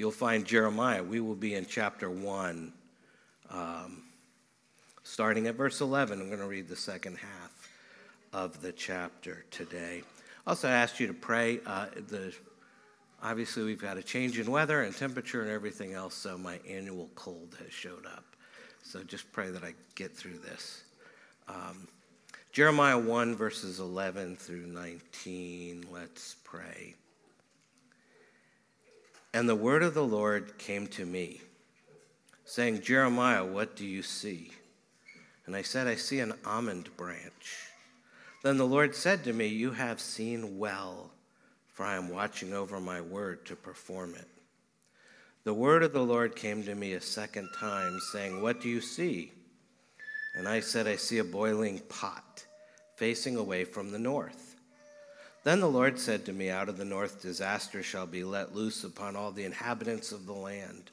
you'll find Jeremiah. We will be in chapter 1, starting at verse 11. I'm going to read the second half of the chapter today. Also, I asked you to pray. Obviously, we've had a change in weather and temperature and everything else, so my annual cold has showed up. So just pray that I get through this. Jeremiah 1, verses 11 through 19. Let's pray. And the word of the Lord came to me, saying, Jeremiah, what do you see? And I said, I see an almond branch. Then the Lord said to me, you have seen well, for I am watching over my word to perform it. The word of the Lord came to me a second time, saying, what do you see? And I said, I see a boiling pot facing away from the north. Then the Lord said to me, out of the north disaster shall be let loose upon all the inhabitants of the land.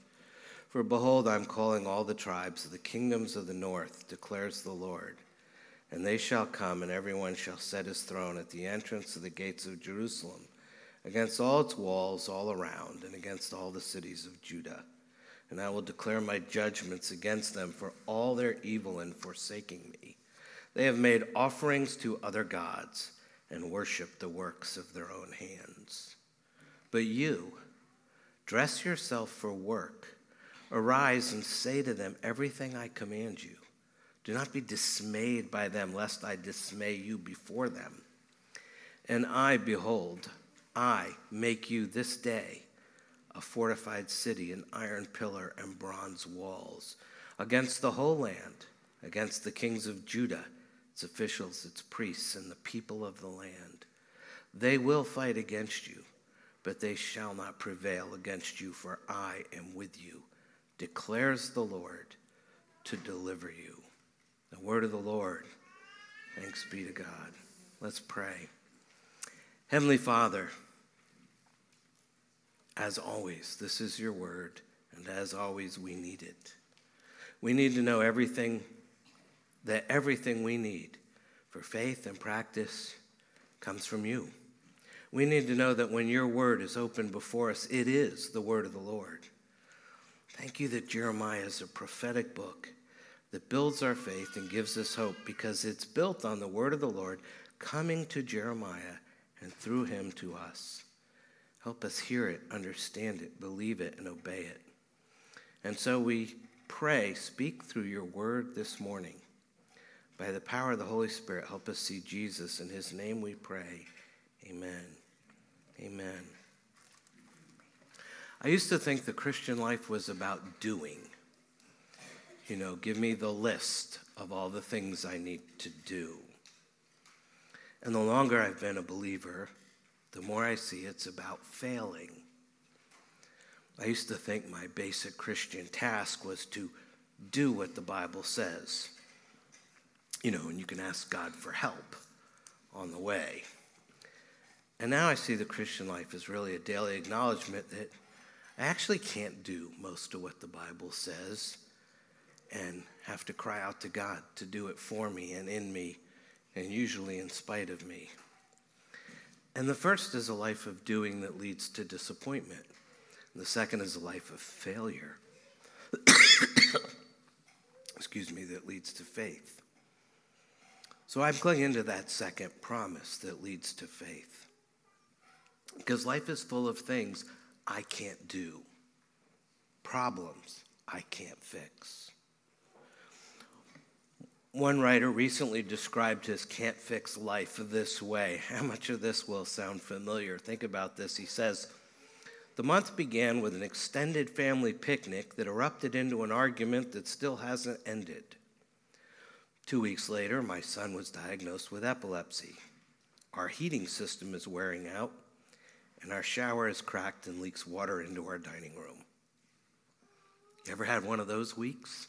For behold, I'm calling all the tribes of the kingdoms of the north, declares the Lord. And they shall come, and everyone shall set his throne at the entrance of the gates of Jerusalem, against all its walls all around, and against all the cities of Judah. And I will declare my judgments against them for all their evil in forsaking me. They have made offerings to other gods and worshiped the works of their own hands. But you, dress yourself for work. Arise and say to them everything I command you. Do not be dismayed by them, lest I dismay you before them. And I, behold, I make you this day a fortified city, an iron pillar and bronze walls, against the whole land, against the kings of Judah, its officials, its priests, and the people of the land. They will fight against you, but they shall not prevail against you, for I am with you, declares the Lord, to deliver you. The word of the Lord. Thanks be to God. Let's pray. Heavenly Father, as always, this is your word, and as always, we need it. We need to know everything we need for faith and practice comes from you. We need to know that when your word is open before us, it is the word of the Lord. Thank you that Jeremiah is a prophetic book that builds our faith and gives us hope because it's built on the word of the Lord coming to Jeremiah and through him to us. Help us hear it, understand it, believe it, and obey it. And so we pray, speak through your word this morning. By the power of the Holy Spirit, help us see Jesus. In his name we pray. Amen. Amen. I used to think the Christian life was about doing. You know, give me the list of all the things I need to do. And the longer I've been a believer, the more I see it's about failing. I used to think my basic Christian task was to do what the Bible says. You know, and you can ask God for help on the way. And now I see the Christian life as really a daily acknowledgement that I actually can't do most of what the Bible says and have to cry out to God to do it for me and in me and usually in spite of me. And the first is a life of doing that leads to disappointment. And the second is a life of failure, that leads to faith. So I'm clinging to that second promise that leads to faith. Because life is full of things I can't do, problems I can't fix. One writer recently described his can't-fix life this way. How much of this will sound familiar? Think about this. He says, the month began with an extended family picnic that erupted into an argument that still hasn't ended. 2 weeks later, my son was diagnosed with epilepsy. Our heating system is wearing out, and our shower is cracked and leaks water into our dining room. You ever had one of those weeks?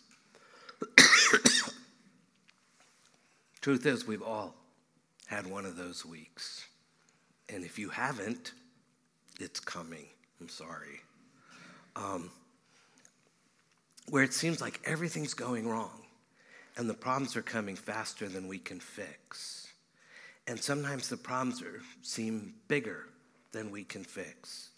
Truth is, we've all had one of those weeks. And if you haven't, it's coming. I'm sorry. Where it seems like everything's going wrong, and the problems are coming faster than we can fix. And sometimes the problems seem bigger than we can fix.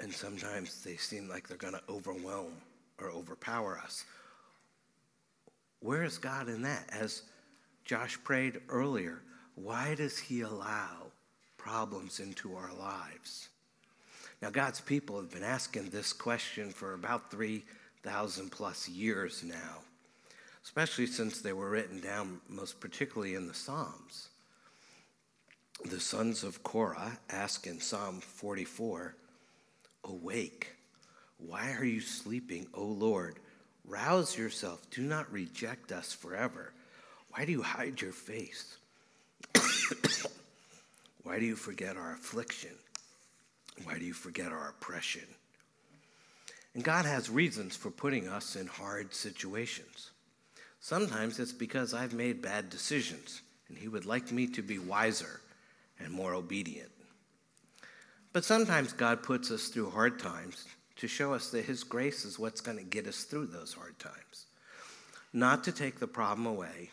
And sometimes they seem like they're going to overwhelm or overpower us. Where is God in that? As Josh prayed earlier, why does he allow problems into our lives? Now, God's people have been asking this question for about 3,000 plus years now, especially since they were written down most particularly in the Psalms. The sons of Korah ask in Psalm 44, "Awake, why are you sleeping, O Lord? Rouse yourself, do not reject us forever. Why do you hide your face? Why do you forget our affliction? Why do you forget our oppression?" And God has reasons for putting us in hard situations. Sometimes it's because I've made bad decisions, and he would like me to be wiser and more obedient. But sometimes God puts us through hard times to show us that his grace is what's going to get us through those hard times. Not to take the problem away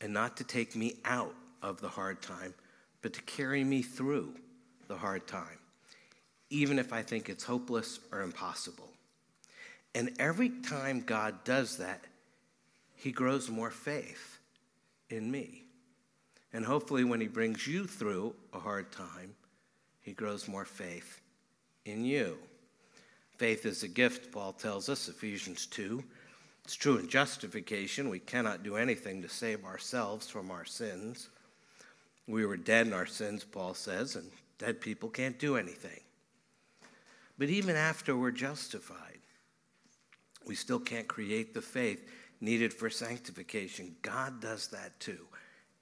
and not to take me out of the hard time, but to carry me through the hard time, even if I think it's hopeless or impossible. And every time God does that, he grows more faith in me. And hopefully when he brings you through a hard time, he grows more faith in you. Faith is a gift, Paul tells us, Ephesians 2. It's true in justification. We cannot do anything to save ourselves from our sins. We were dead in our sins, Paul says, and dead people can't do anything. But even after we're justified, we still can't create the faith needed for sanctification. God does that too,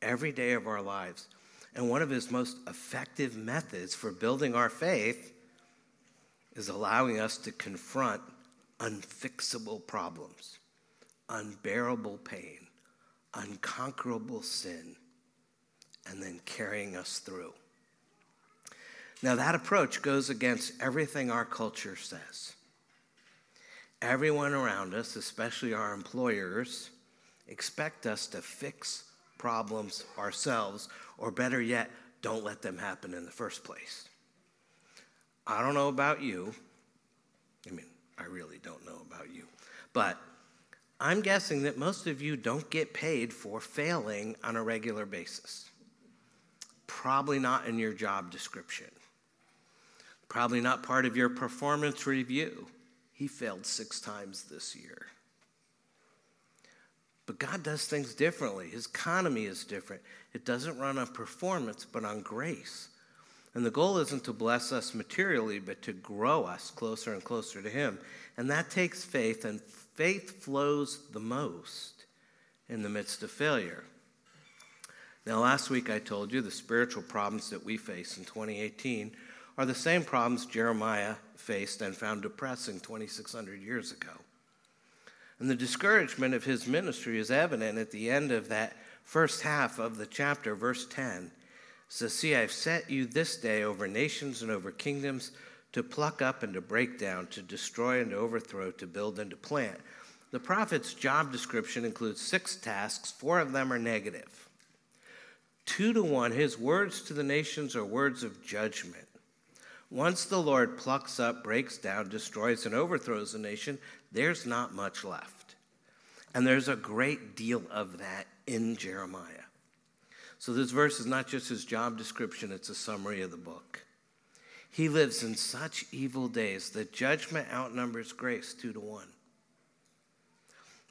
every day of our lives. And one of his most effective methods for building our faith is allowing us to confront unfixable problems, unbearable pain, unconquerable sin, and then carrying us through. Now, that approach goes against everything our culture says. Everyone around us, especially our employers, expect us to fix problems ourselves, or better yet, don't let them happen in the first place. I don't know about you. I mean, I really don't know about you. But I'm guessing that most of you don't get paid for failing on a regular basis. Probably not in your job description. Probably not part of your performance review. He failed 6 times this year. But God does things differently. His economy is different. It doesn't run on performance, but on grace. And the goal isn't to bless us materially, but to grow us closer and closer to him. And that takes faith, and faith flows the most in the midst of failure. Now, last week I told you the spiritual problems that we face in 2018 are the same problems Jeremiah faced and found depressing 2,600 years ago. And the discouragement of his ministry is evident at the end of that first half of the chapter, verse 10. It says, "See, I've set you this day over nations and over kingdoms to pluck up and to break down, to destroy and to overthrow, to build and to plant." The prophet's job description includes 6 tasks. 4 of them are negative. 2 to 1, his words to the nations are words of judgment. Once the Lord plucks up, breaks down, destroys, and overthrows a nation, there's not much left. And there's a great deal of that in Jeremiah. So this verse is not just his job description, it's a summary of the book. He lives in such evil days that judgment outnumbers grace 2 to 1.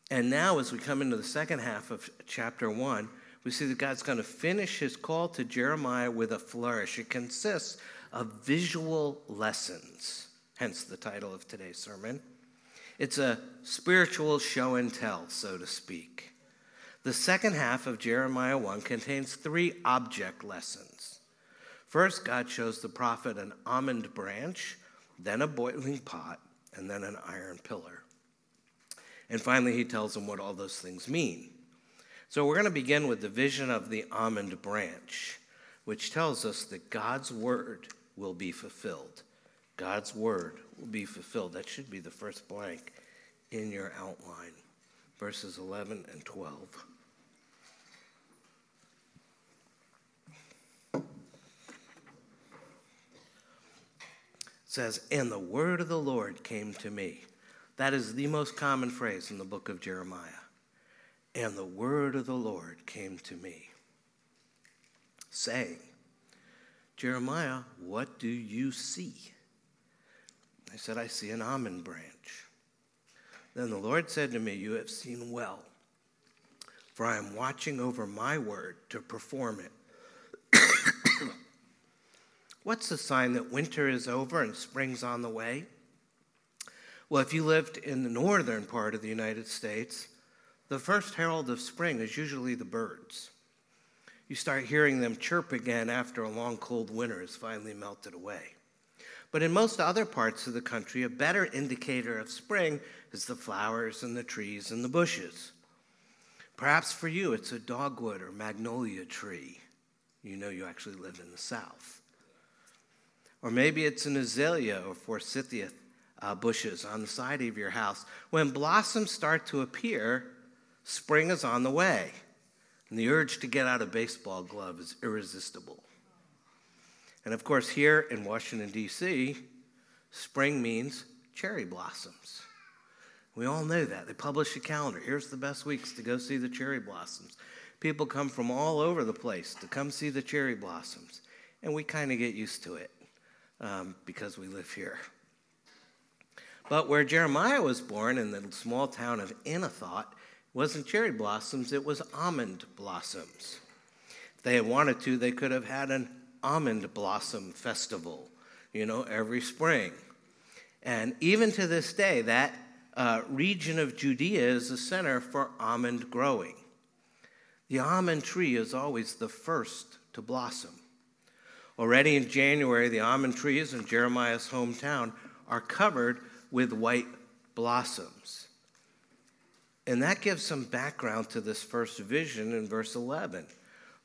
And now as we come into the second half of chapter 1, we see that God's going to finish his call to Jeremiah with a flourish. It consists of visual lessons, hence the title of today's sermon. It's a spiritual show and tell, so to speak. The second half of Jeremiah 1 contains 3 object lessons. First, God shows the prophet an almond branch, then a boiling pot, and then an iron pillar. And finally, he tells him what all those things mean. So we're going to begin with the vision of the almond branch, which tells us that God's word will be fulfilled. God's word will be fulfilled. That should be the first blank in your outline, verses 11 and 12. says, and the word of the Lord came to me. That is the most common phrase in the book of Jeremiah. And the word of the Lord came to me, saying, Jeremiah, what do you see? I said, I see an almond branch. Then the Lord said to me, you have seen well, for I am watching over my word to perform it. What's the sign that winter is over and spring's on the way? Well, if you lived in the northern part of the United States, the first herald of spring is usually the birds. You start hearing them chirp again after a long cold winter has finally melted away. But in most other parts of the country, a better indicator of spring is the flowers and the trees and the bushes. Perhaps for you, it's a dogwood or magnolia tree. You know you actually live in the South. Or maybe it's an azalea or forsythia bushes on the side of your house. When blossoms start to appear, spring is on the way, and the urge to get out a baseball glove is irresistible. And of course, here in Washington, D.C., spring means cherry blossoms. We all know that. They publish a calendar. Here's the best weeks to go see the cherry blossoms. People come from all over the place to come see the cherry blossoms. And we kind of get used to it because we live here. But where Jeremiah was born in the small town of Anathoth wasn't cherry blossoms, it was almond blossoms. If they had wanted to, they could have had an almond blossom festival, every spring. And even to this day, that region of Judea is a center for almond growing. The almond tree is always the first to blossom. Already in January, the almond trees in Jeremiah's hometown are covered with white blossoms. And that gives some background to this first vision in verse 11.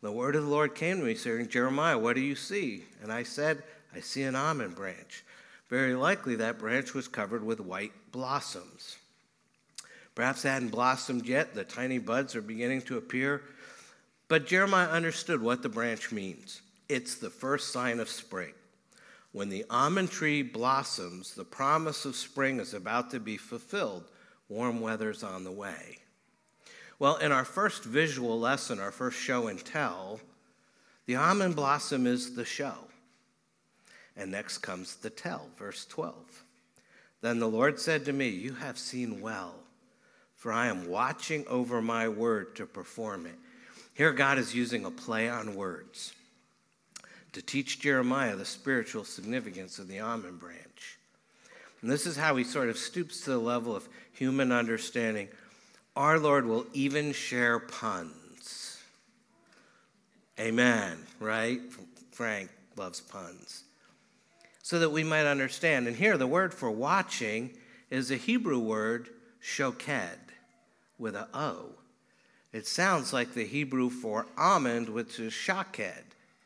The word of the Lord came to me, saying, Jeremiah, what do you see? And I said, I see an almond branch. Very likely that branch was covered with white blossoms. Perhaps they hadn't blossomed yet. The tiny buds are beginning to appear. But Jeremiah understood what the branch means. It's the first sign of spring. When the almond tree blossoms, the promise of spring is about to be fulfilled. Warm weather's on the way. Well, in our first visual lesson, our first show and tell, the almond blossom is the show. And next comes the tell, verse 12. Then the Lord said to me, you have seen well, for I am watching over my word to perform it. Here God is using a play on words to teach Jeremiah the spiritual significance of the almond branch. And this is how he sort of stoops to the level of human understanding. Our Lord will even share puns. Amen, right? Frank loves puns. So that we might understand. And here the word for watching is a Hebrew word, shoked, with a O. It sounds like the Hebrew for almond, which is shaked,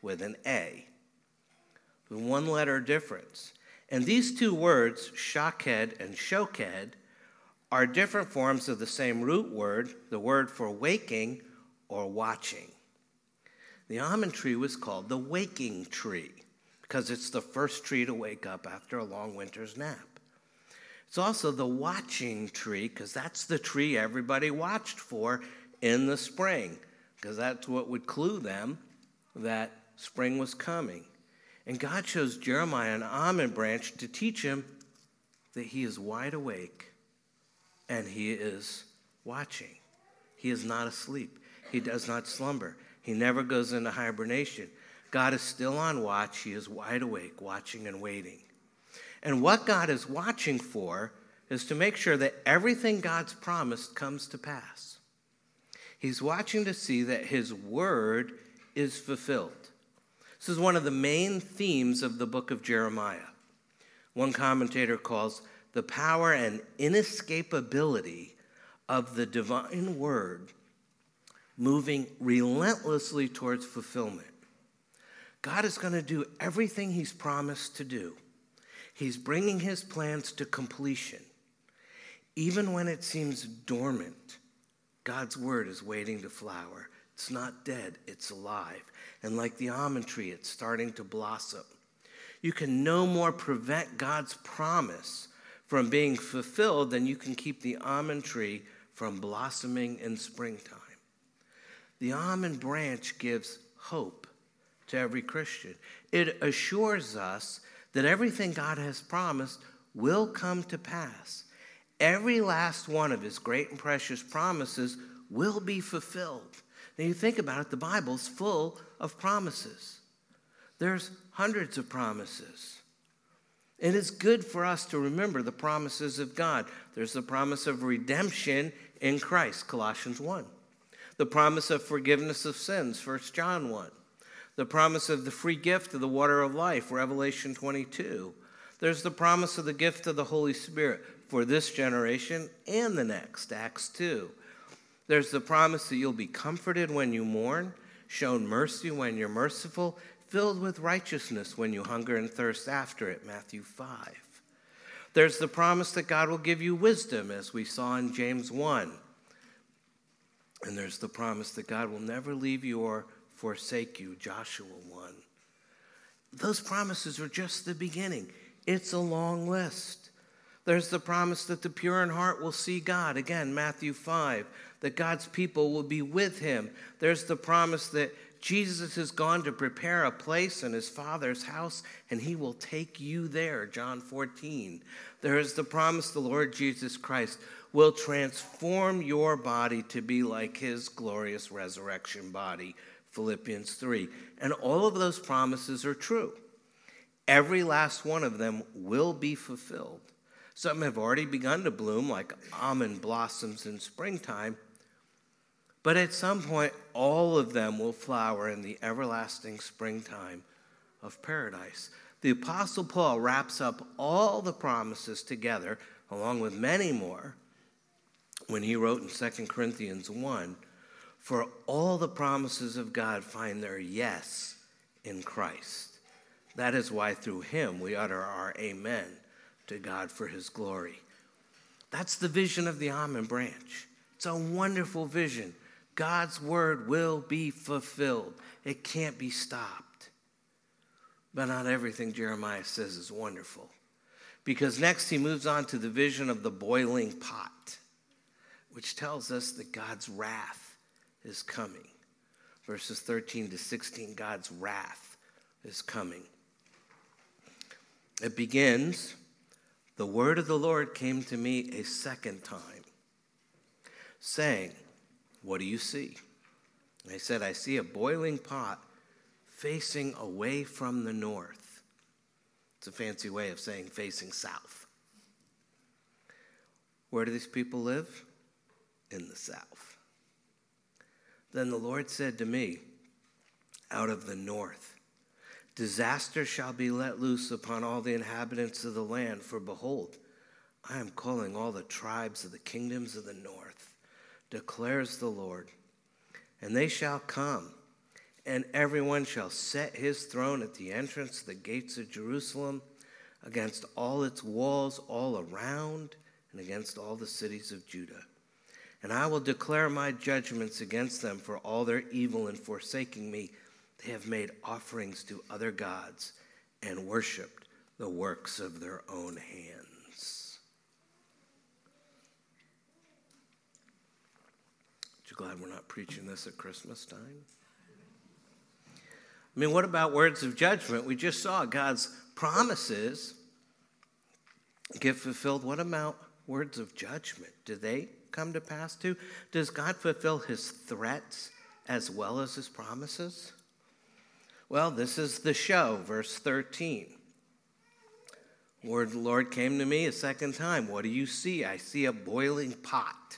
with an A. One letter difference. And these two words, shaked and shoked, are different forms of the same root word, the word for waking or watching. The almond tree was called the waking tree because it's the first tree to wake up after a long winter's nap. It's also the watching tree because that's the tree everybody watched for in the spring because that's what would clue them that spring was coming. And God shows Jeremiah an almond branch to teach him that he is wide awake. And he is watching. He is not asleep. He does not slumber. He never goes into hibernation. God is still on watch. He is wide awake, watching and waiting. And what God is watching for is to make sure that everything God's promised comes to pass. He's watching to see that his word is fulfilled. This is one of the main themes of the book of Jeremiah. One commentator calls the power and inescapability of the divine word moving relentlessly towards fulfillment. God is going to do everything he's promised to do. He's bringing his plans to completion. Even when it seems dormant, God's word is waiting to flower. It's not dead, it's alive. And like the almond tree, it's starting to blossom. you can no more prevent God's promise from being fulfilled than you can keep the almond tree from blossoming in springtime. The almond branch gives hope to every Christian. It assures us that everything God has promised will come to pass. Every last one of his great and precious promises will be fulfilled. Now you think about it, the Bible's full of promises. There's hundreds of promises. It is good for us to remember the promises of God. There's the promise of redemption in Christ, Colossians 1. The promise of forgiveness of sins, 1 John 1. The promise of the free gift of the water of life, Revelation 22. There's the promise of the gift of the Holy Spirit for this generation and the next, Acts 2. There's the promise that you'll be comforted when you mourn, shown mercy when you're merciful, filled with righteousness when you hunger and thirst after it, Matthew 5. There's the promise that God will give you wisdom, as we saw in James 1. And there's the promise that God will never leave you or forsake you, Joshua 1. Those promises are just the beginning. It's a long list. There's the promise that the pure in heart will see God, again, Matthew 5, that God's people will be with him. There's the promise that Jesus has gone to prepare a place in his Father's house, and he will take you there, John 14. There is the promise the Lord Jesus Christ will transform your body to be like his glorious resurrection body, Philippians 3. And all of those promises are true. Every last one of them will be fulfilled. Some have already begun to bloom like almond blossoms in springtime, but at some point, all of them will flower in the everlasting springtime of paradise. The Apostle Paul wraps up all the promises together, along with many more, when he wrote in 2 Corinthians 1, "For all the promises of God find their yes in Christ. That is why through him we utter our amen to God for his glory." That's the vision of the almond branch. It's a wonderful vision. God's word will be fulfilled. It can't be stopped. But not everything Jeremiah says is wonderful, because next he moves on to the vision of the boiling pot, which tells us that God's wrath is coming. Verses 13 to 16, God's wrath is coming. It begins, "The word of the Lord came to me a second time, saying, 'What do you see?' And I said, 'I see a boiling pot facing away from the north.'" It's a fancy way of saying facing south. Where do these people live? In the south. "Then the Lord said to me, out of the north, disaster shall be let loose upon all the inhabitants of the land, for behold, I am calling all the tribes of the kingdoms of the north, declares the Lord, and they shall come, and everyone shall set his throne at the entrance of the gates of Jerusalem, against all its walls all around, and against all the cities of Judah. And I will declare my judgments against them for all their evil in forsaking me. They have made offerings to other gods and worshipped the works of their own hands." Glad we're not preaching this at Christmas time. I mean, what about words of judgment? We just saw God's promises get fulfilled. What about words of judgment? Do they come to pass too? Does God fulfill his threats as well as his promises? Well, this is the show, verse 13. "Word of the Lord came to me a second time. What do you see? I see a boiling pot."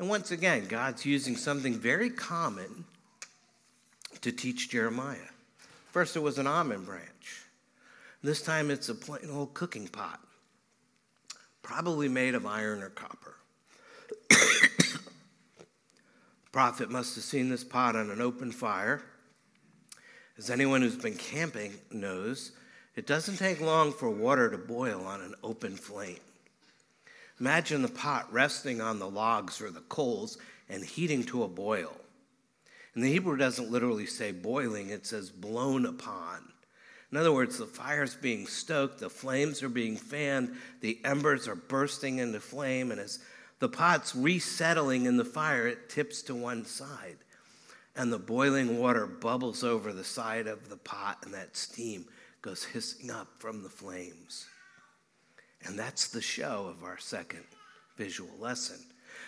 And once again, God's using something very common to teach Jeremiah. First, it was an almond branch. This time, it's a plain old cooking pot, probably made of iron or copper. The prophet must have seen this pot on an open fire. As anyone who's been camping knows, it doesn't take long for water to boil on an open flame. Imagine the pot resting on the logs or the coals and heating to a boil. And the Hebrew doesn't literally say boiling, it says blown upon. In other words, the fire's being stoked, the flames are being fanned, the embers are bursting into flame, and as the pot's resettling in the fire, it tips to one side, and the boiling water bubbles over the side of the pot, and that steam goes hissing up from the flames. And that's the show of our second visual lesson.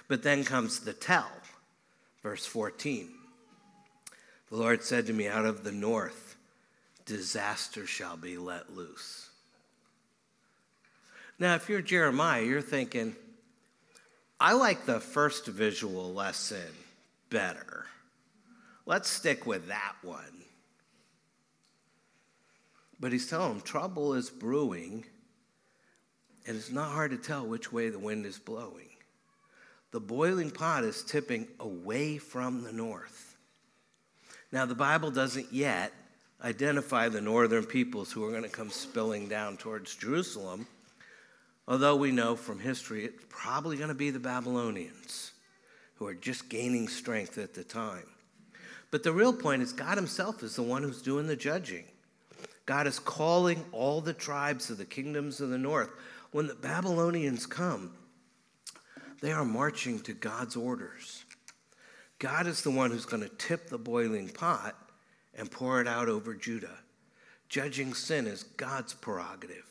But then comes the tell, verse 14. The Lord said to me, out of the north, disaster shall be let loose. Now, if you're Jeremiah, you're thinking, I like the first visual lesson better. Let's stick with that one. But he's telling them trouble is brewing, and it's not hard to tell which way the wind is blowing. The boiling pot is tipping away from the north. Now, the Bible doesn't yet identify the northern peoples who are going to come spilling down towards Jerusalem, although we know from history it's probably going to be the Babylonians who are just gaining strength at the time. But the real point is God himself is the one who's doing the judging. God is calling all the tribes of the kingdoms of the north. When the Babylonians come, they are marching to God's orders. God is the one who's going to tip the boiling pot and pour it out over Judah. Judging sin is God's prerogative.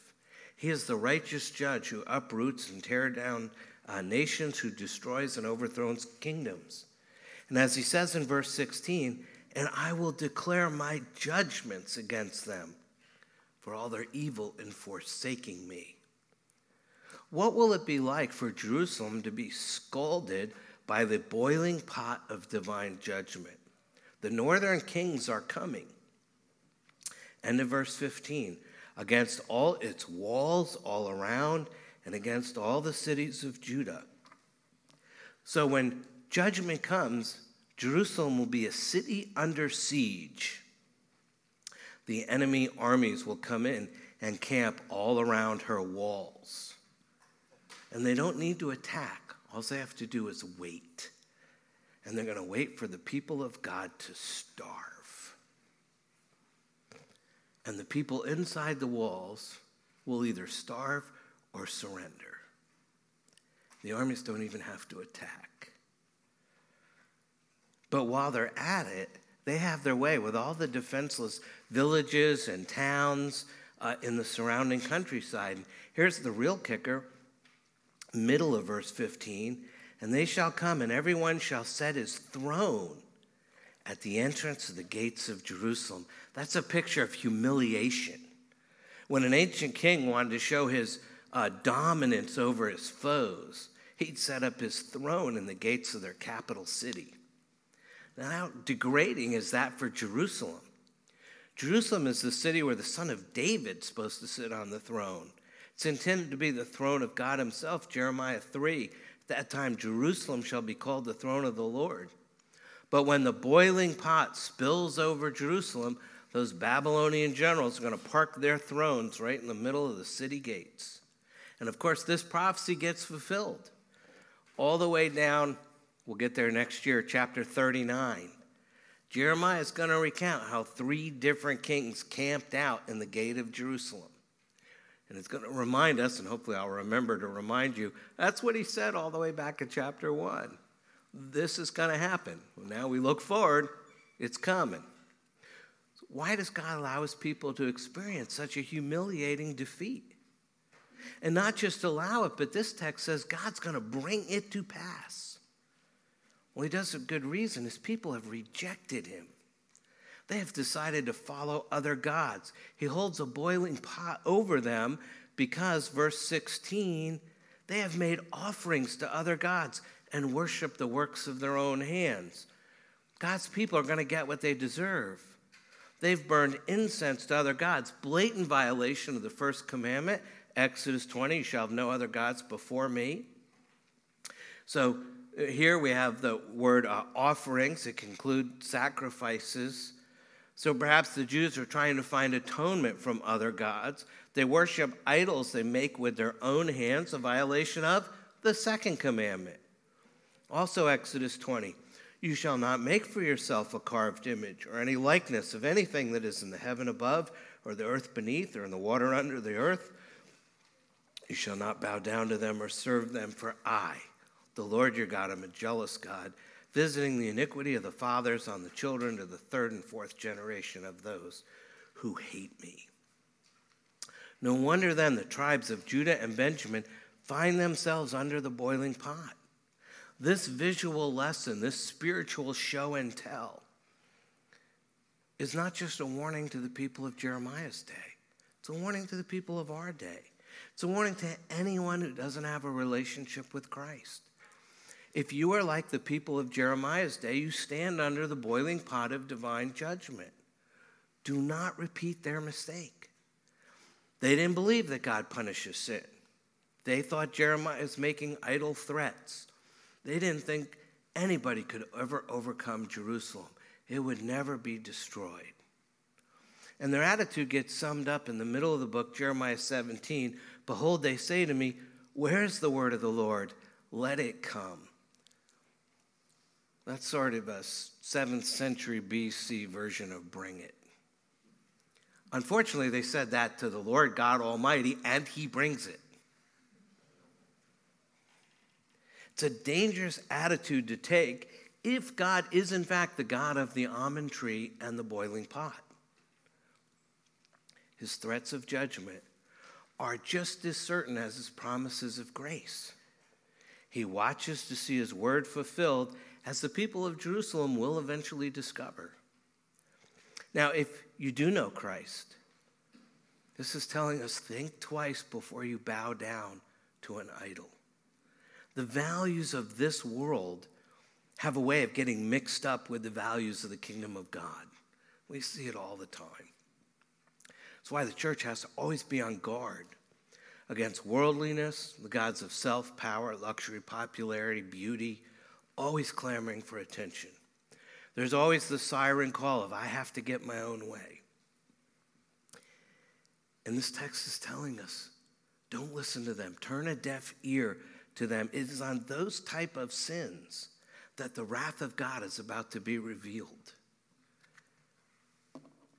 He is the righteous judge who uproots and tears down nations, who destroys and overthrows kingdoms. And as he says in verse 16, and I will declare my judgments against them for all their evil in forsaking me. What will it be like for Jerusalem to be scalded by the boiling pot of divine judgment? The northern kings are coming. End of verse 15. Against all its walls all around and against all the cities of Judah. So when judgment comes, Jerusalem will be a city under siege. The enemy armies will come in and camp all around her walls. And they don't need to attack. All they have to do is wait. And they're going to wait for the people of God to starve. And the people inside the walls will either starve or surrender. The armies don't even have to attack. But while they're at it, they have their way with all the defenseless villages and towns in the surrounding countryside. And here's the real kicker. Middle of verse 15, and they shall come, and everyone shall set his throne at the entrance of the gates of Jerusalem. That's a picture of humiliation. When an ancient king wanted to show his dominance over his foes, he'd set up his throne in the gates of their capital city. Now, how degrading is that for Jerusalem? Jerusalem is the city where the son of David's supposed to sit on the throne. It's intended to be the throne of God himself, Jeremiah 3. At that time, Jerusalem shall be called the throne of the Lord. But when the boiling pot spills over Jerusalem, those Babylonian generals are going to park their thrones right in the middle of the city gates. And of course, this prophecy gets fulfilled. All the way down, we'll get there next year, chapter 39. Jeremiah is going to recount how 3 different kings camped out in the gate of Jerusalem. And it's going to remind us, and hopefully I'll remember to remind you, that's what he said all the way back in chapter 1. This is going to happen. Well, now we look forward. It's coming. So why does God allow his people to experience such a humiliating defeat? And not just allow it, but this text says God's going to bring it to pass. Well, he does it for good reason. His people have rejected him. They have decided to follow other gods. He holds a boiling pot over them because, verse 16, they have made offerings to other gods and worship the works of their own hands. God's people are going to get what they deserve. They've burned incense to other gods, blatant violation of the first commandment, Exodus 20, you shall have no other gods before me. So here we have the word offerings. It can include sacrifices. So perhaps the Jews are trying to find atonement from other gods. They worship idols they make with their own hands, a violation of the second commandment. Also Exodus 20, you shall not make for yourself a carved image or any likeness of anything that is in the heaven above or the earth beneath, or in the water under the earth. You shall not bow down to them or serve them, for I, the Lord your God, am a jealous God, visiting the iniquity of the fathers on the children to the third and fourth generation of those who hate me. No wonder then the tribes of Judah and Benjamin find themselves under the boiling pot. This visual lesson, this spiritual show and tell, is not just a warning to the people of Jeremiah's day. It's a warning to the people of our day. It's a warning to anyone who doesn't have a relationship with Christ. If you are like the people of Jeremiah's day, you stand under the boiling pot of divine judgment. Do not repeat their mistake. They didn't believe that God punishes sin. They thought Jeremiah was making idle threats. They didn't think anybody could ever overcome Jerusalem. It would never be destroyed. And their attitude gets summed up in the middle of the book, Jeremiah 17. Behold, they say to me, where is the word of the Lord? Let it come. That's sort of a 7th century BC version of bring it. Unfortunately, they said that to the Lord God Almighty, and he brings it. It's a dangerous attitude to take if God is, in fact, the God of the almond tree and the boiling pot. His threats of judgment are just as certain as his promises of grace. He watches to see his word fulfilled, as the people of Jerusalem will eventually discover. Now, if you do know Christ, this is telling us, think twice before you bow down to an idol. The values of this world have a way of getting mixed up with the values of the kingdom of God. We see it all the time. That's why the church has to always be on guard against worldliness, the gods of self, power, luxury, popularity, beauty, always clamoring for attention. There's always the siren call of, I have to get my own way. And this text is telling us, don't listen to them. Turn a deaf ear to them. It is on those type of sins that the wrath of God is about to be revealed.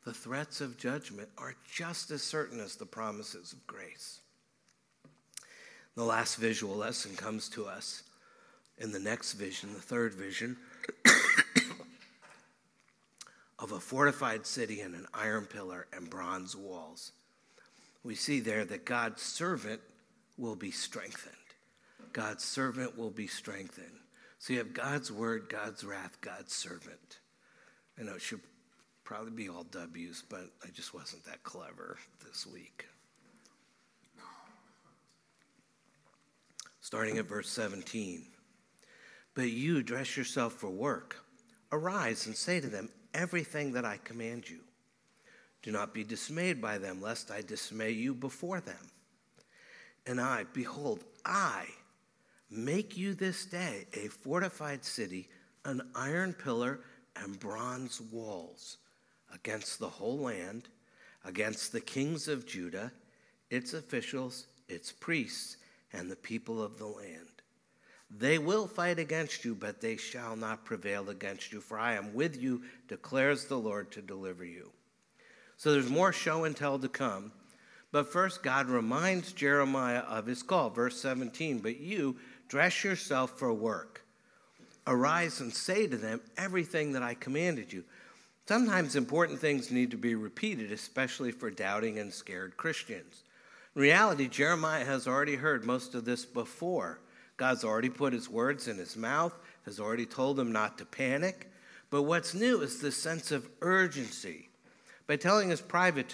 The threats of judgment are just as certain as the promises of grace. The last visual lesson comes to us in the next vision, the third vision, of a fortified city and an iron pillar and bronze walls. We see there that God's servant will be strengthened. God's servant will be strengthened. So you have God's word, God's wrath, God's servant. I know it should probably be all W's, but I just wasn't that clever this week. Starting at verse 17. But you dress yourself for work. Arise and say to them everything that I command you. Do not be dismayed by them, lest I dismay you before them. And I, behold, I make you this day a fortified city, an iron pillar, and bronze walls against the whole land, against the kings of Judah, its officials, its priests, and the people of the land. They will fight against you, but they shall not prevail against you, for I am with you, declares the Lord, to deliver you. So there's more show and tell to come, but first God reminds Jeremiah of his call. Verse 17, but you dress yourself for work. Arise and say to them everything that I commanded you. Sometimes important things need to be repeated, especially for doubting and scared Christians. In reality, Jeremiah has already heard most of this before. God's already put his words in his mouth, has already told him not to panic. But what's new is this sense of urgency. By telling his prophet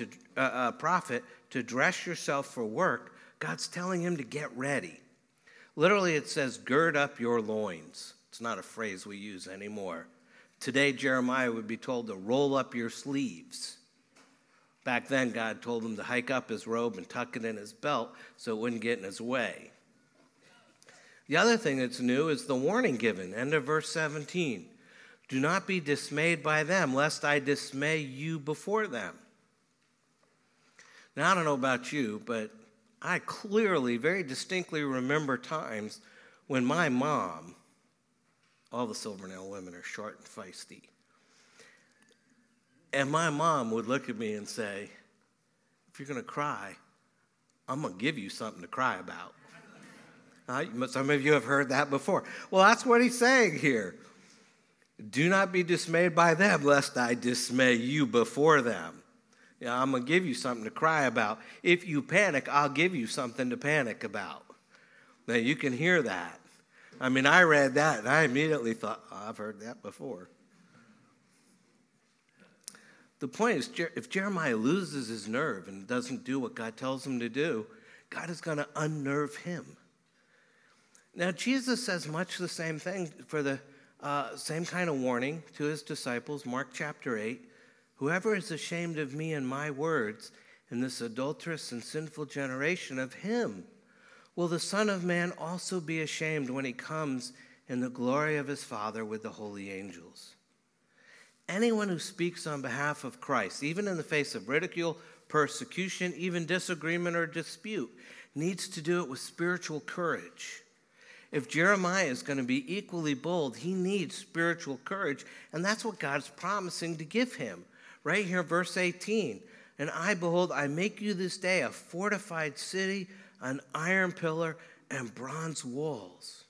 to dress yourself for work, God's telling him to get ready. Literally, it says, gird up your loins. It's not a phrase we use anymore. Today, Jeremiah would be told to roll up your sleeves. Back then, God told him to hike up his robe and tuck it in his belt so it wouldn't get in his way. The other thing that's new is the warning given, end of verse 17. Do not be dismayed by them, lest I dismay you before them. Now, I don't know about you, but I clearly, very distinctly remember times when my mom, all the Silvernail women are short and feisty, and my mom would look at me and say, if you're going to cry, I'm going to give you something to cry about. Some of you have heard that before. Well, that's what he's saying here. Do not be dismayed by them, lest I dismay you before them. You know, I'm going to give you something to cry about. If you panic, I'll give you something to panic about. Now, you can hear that. I mean, I read that, and I immediately thought, oh, I've heard that before. The point is, if Jeremiah loses his nerve and doesn't do what God tells him to do, God is going to unnerve him. Now, Jesus says much the same thing for the same kind of warning to his disciples, Mark chapter 8. Whoever is ashamed of me and my words in this adulterous and sinful generation, of him will the Son of Man also be ashamed when he comes in the glory of his Father with the holy angels. Anyone who speaks on behalf of Christ, even in the face of ridicule, persecution, even disagreement or dispute, needs to do it with spiritual courage. If Jeremiah is going to be equally bold, he needs spiritual courage, and that's what God's promising to give him. Right here, verse 18, and I, behold, I make you this day a fortified city, an iron pillar, and bronze walls.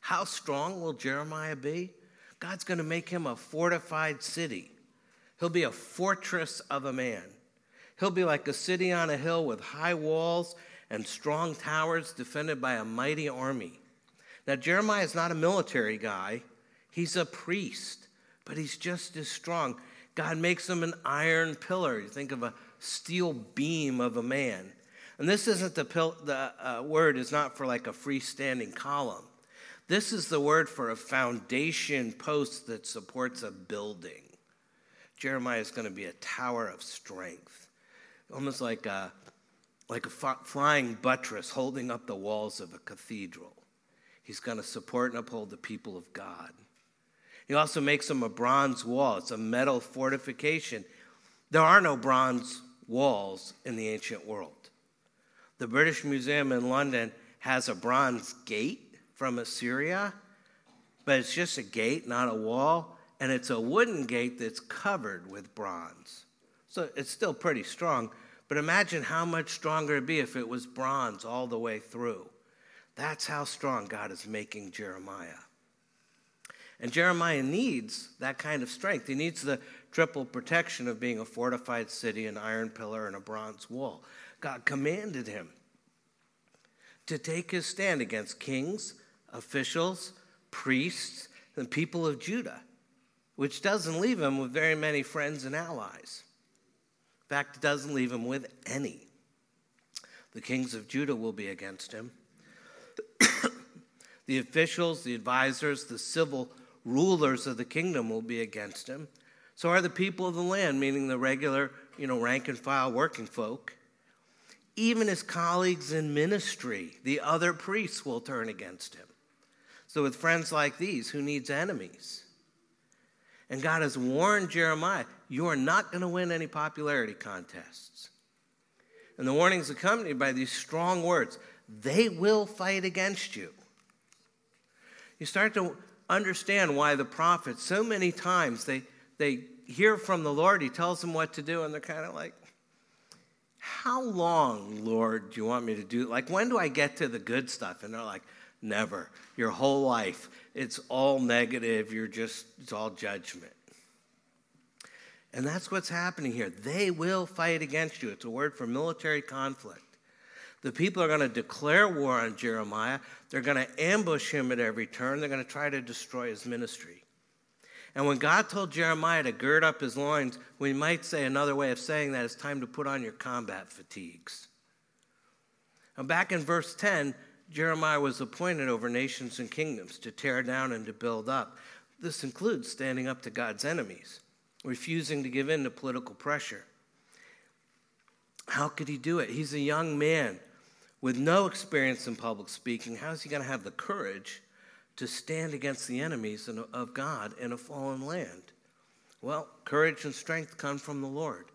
How strong will Jeremiah be? God's going to make him a fortified city. He'll be a fortress of a man. He'll be like a city on a hill with high walls and strong towers defended by a mighty army. Now, Jeremiah is not a military guy. He's a priest, but he's just as strong. God makes him an iron pillar. You think of a steel beam of a man. And this isn't the word is not for like a freestanding column. This is the word for a foundation post that supports a building. Jeremiah is going to be a tower of strength, almost like a flying buttress holding up the walls of a cathedral. He's going to support and uphold the people of God. He also makes him a bronze wall. It's a metal fortification. There are no bronze walls in the ancient world. The British Museum in London has a bronze gate from Assyria, but it's just a gate, not a wall, and it's a wooden gate that's covered with bronze. So it's still pretty strong, but imagine how much stronger it'd be if it was bronze all the way through. That's how strong God is making Jeremiah. And Jeremiah needs that kind of strength. He needs the triple protection of being a fortified city, an iron pillar, and a bronze wall. God commanded him to take his stand against kings, officials, priests, and people of Judah, which doesn't leave him with very many friends and allies. In fact, it doesn't leave him with any. The kings of Judah will be against him. The officials, the advisors, the civil rulers of the kingdom will be against him. So are the people of the land, meaning the regular, rank and file working folk. Even his colleagues in ministry, the other priests, will turn against him. So with friends like these, who needs enemies? And God has warned Jeremiah, you are not going to win any popularity contests. And the warning is accompanied by these strong words, they will fight against you. You start to understand why the prophets, so many times, they hear from the Lord, he tells them what to do, and they're kind of like, how long, Lord, do you want me to do? Like, when do I get to the good stuff? And they're like, never. Your whole life, it's all negative. It's all judgment. And that's what's happening here. They will fight against you. It's a word for military conflict. The people are going to declare war on Jeremiah. They're going to ambush him at every turn. They're going to try to destroy his ministry. And when God told Jeremiah to gird up his loins, we might say another way of saying that is time to put on your combat fatigues. And back in verse 10, Jeremiah was appointed over nations and kingdoms to tear down and to build up. This includes standing up to God's enemies, refusing to give in to political pressure. How could he do it? He's a young man with no experience in public speaking. How is he going to have the courage to stand against the enemies of God in a fallen land? Well, courage and strength come from the Lord.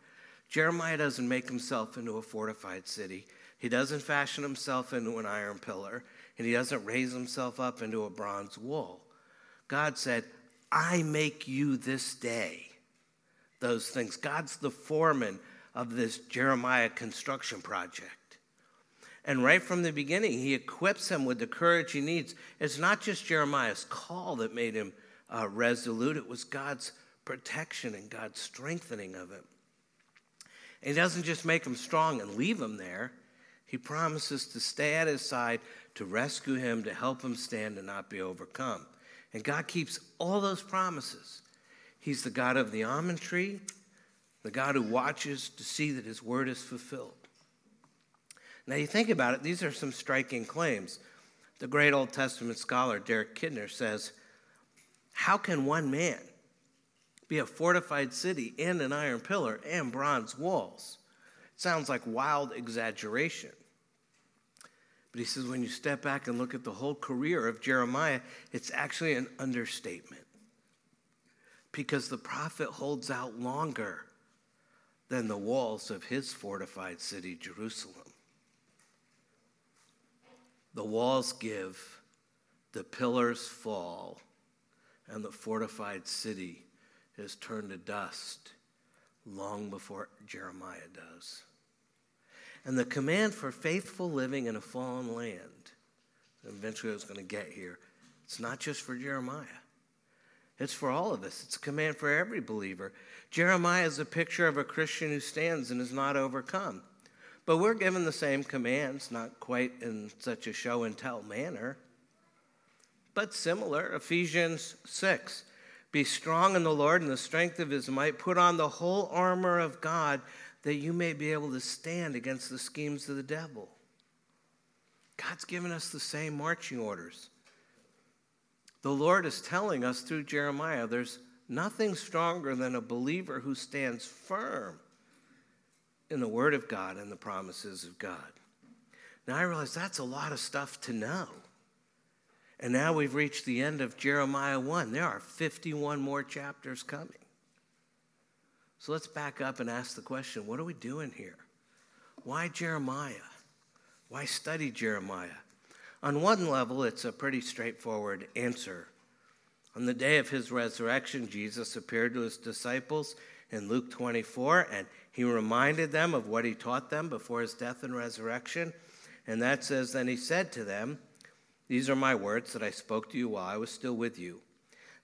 Jeremiah doesn't make himself into a fortified city. He doesn't fashion himself into an iron pillar, and he doesn't raise himself up into a bronze wall. God said, I make you this day those things. God's the foreman of this Jeremiah construction project. And right from the beginning, he equips him with the courage he needs. It's not just Jeremiah's call that made him resolute. It was God's protection and God's strengthening of him. And he doesn't just make him strong and leave him there. He promises to stay at his side, to rescue him, to help him stand and not be overcome. And God keeps all those promises. He's the God of the almond tree, the God who watches to see that his word is fulfilled. Now, you think about it, these are some striking claims. The great Old Testament scholar Derek Kidner says, how can one man be a fortified city and an iron pillar and bronze walls? It sounds like wild exaggeration. But he says when you step back and look at the whole career of Jeremiah, it's actually an understatement because the prophet holds out longer than the walls of his fortified city, Jerusalem. The walls give, the pillars fall, and the fortified city is turned to dust long before Jeremiah does. And the command for faithful living in a fallen land, eventually I was going to get here, it's not just for Jeremiah. It's for all of us. It's a command for every believer. Jeremiah is a picture of a Christian who stands and is not overcome. But we're given the same commands, not quite in such a show-and-tell manner, but similar. Ephesians 6, be strong in the Lord and the strength of his might. Put on the whole armor of God that you may be able to stand against the schemes of the devil. God's given us the same marching orders. The Lord is telling us through Jeremiah, there's nothing stronger than a believer who stands firm in the word of God and the promises of God. Now I realize that's a lot of stuff to know. And now we've reached the end of Jeremiah 1. There are 51 more chapters coming. So let's back up and ask the question, what are we doing here? Why Jeremiah? Why study Jeremiah? On one level, it's a pretty straightforward answer. On the day of his resurrection, Jesus appeared to his disciples in Luke 24, and he reminded them of what he taught them before his death and resurrection. And that says, then he said to them, these are my words that I spoke to you while I was still with you,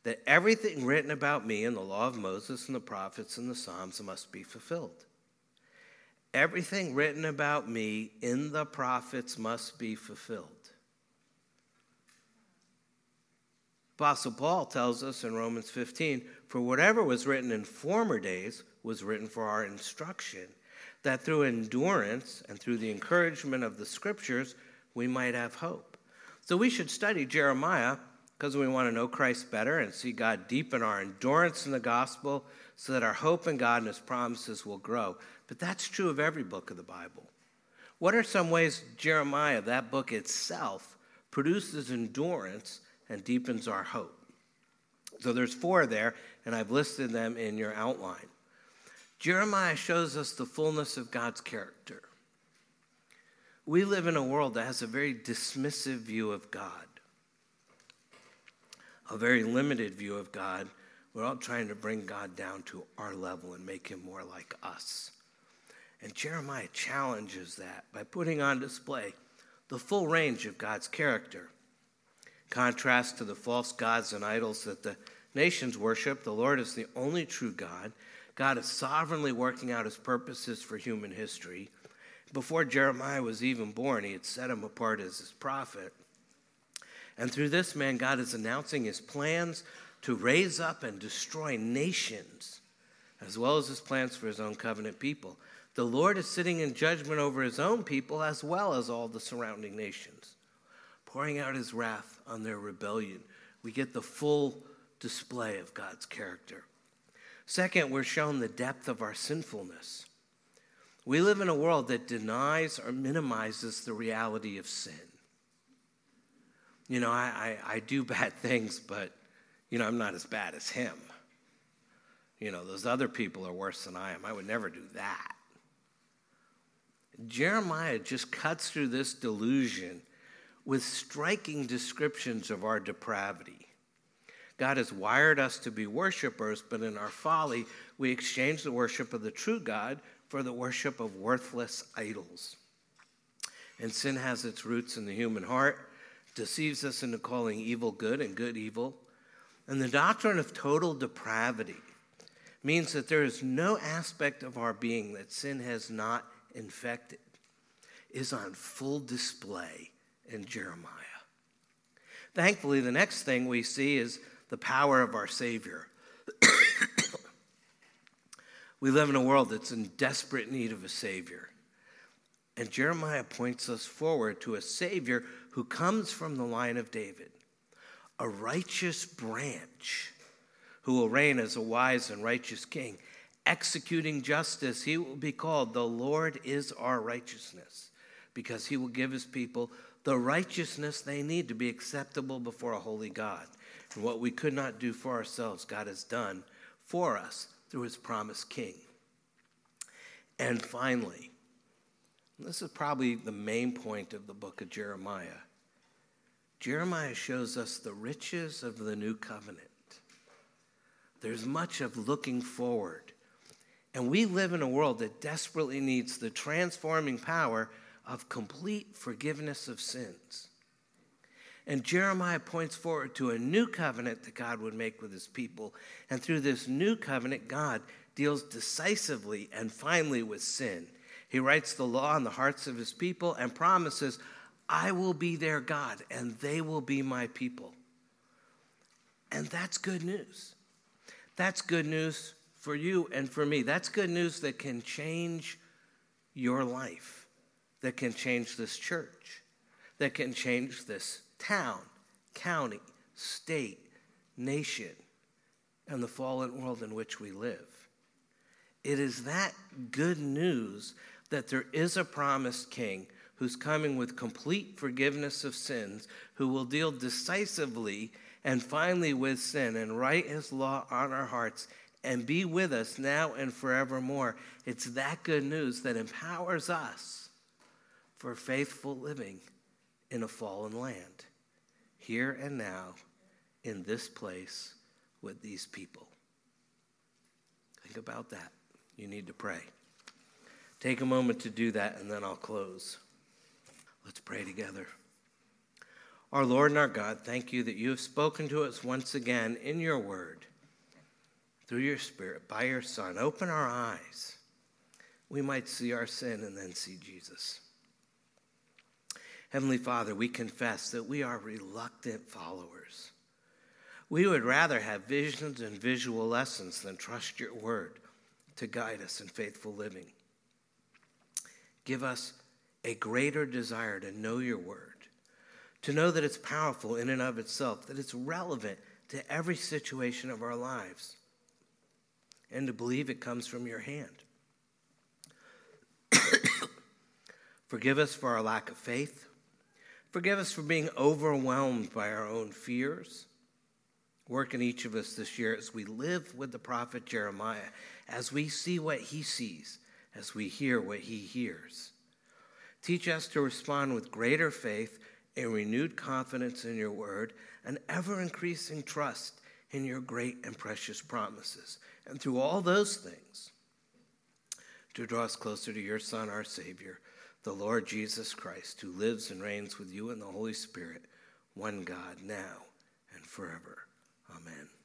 that everything written about me in the law of Moses and the prophets and the Psalms must be fulfilled. Everything written about me in the prophets must be fulfilled. Apostle Paul tells us in Romans 15, for whatever was written in former days was written for our instruction, that through endurance and through the encouragement of the scriptures, we might have hope. So we should study Jeremiah because we want to know Christ better and see God deepen our endurance in the gospel so that our hope in God and his promises will grow. But that's true of every book of the Bible. What are some ways Jeremiah, that book itself, produces endurance and deepens our hope? So there's four there, and I've listed them in your outline. Jeremiah shows us the fullness of God's character. We live in a world that has a very dismissive view of God, a very limited view of God. We're all trying to bring God down to our level and make him more like us. And Jeremiah challenges that by putting on display the full range of God's character. Contrast to the false gods and idols that the nations worship, the Lord is the only true God. God is sovereignly working out his purposes for human history. Before Jeremiah was even born, he had set him apart as his prophet. And through this man, God is announcing his plans to raise up and destroy nations, as well as his plans for his own covenant people. The Lord is sitting in judgment over his own people as well as all the surrounding nations, pouring out his wrath on their rebellion. We get the full display of God's character. Second, we're shown the depth of our sinfulness. We live in a world that denies or minimizes the reality of sin. You know, I do bad things, but, you know, I'm not as bad as him. You know, those other people are worse than I am. I would never do that. Jeremiah just cuts through this delusion with striking descriptions of our depravity. God has wired us to be worshipers, but in our folly, we exchange the worship of the true God for the worship of worthless idols. And sin has its roots in the human heart, deceives us into calling evil good and good evil. And the doctrine of total depravity means that there is no aspect of our being that sin has not infected, is on full display in Jeremiah. Thankfully, the next thing we see is the power of our Savior. We live in a world that's in desperate need of a Savior. And Jeremiah points us forward to a Savior who comes from the line of David, a righteous branch who will reign as a wise and righteous king, executing justice. He will be called the Lord is our righteousness, because he will give his people the righteousness they need to be acceptable before a holy God. And what we could not do for ourselves, God has done for us through his promised king. And finally, this is probably the main point of the book of Jeremiah. Jeremiah shows us the riches of the new covenant. There's much of looking forward. And we live in a world that desperately needs the transforming power of complete forgiveness of sins. And Jeremiah points forward to a new covenant that God would make with his people. And through this new covenant, God deals decisively and finally with sin. He writes the law on the hearts of his people and promises, I will be their God and they will be my people. And that's good news. That's good news for you and for me. That's good news that can change your life, that can change this church, that can change this town, county, state, nation, and the fallen world in which we live. It is that good news that there is a promised king who's coming with complete forgiveness of sins, who will deal decisively and finally with sin and write his law on our hearts and be with us now and forevermore. It's that good news that empowers us for faithful living in a fallen land, here and now, in this place, with these people. Think about that. You need to pray. Take a moment to do that, and then I'll close. Let's pray together. Our Lord and our God, thank you that you have spoken to us once again in your word, through your Spirit, by your Son. Open our eyes. We might see our sin and then see Jesus. Heavenly Father, we confess that we are reluctant followers. We would rather have visions and visual lessons than trust your word to guide us in faithful living. Give us a greater desire to know your word, to know that it's powerful in and of itself, that it's relevant to every situation of our lives, and to believe it comes from your hand. Forgive us for our lack of faith. Forgive us for being overwhelmed by our own fears. Work in each of us this year as we live with the prophet Jeremiah, as we see what he sees, as we hear what he hears. Teach us to respond with greater faith and renewed confidence in your word, an ever-increasing trust in your great and precious promises. And through all those things, to draw us closer to your Son, our Savior, the Lord Jesus Christ, who lives and reigns with you in the Holy Spirit, one God, now and forever. Amen.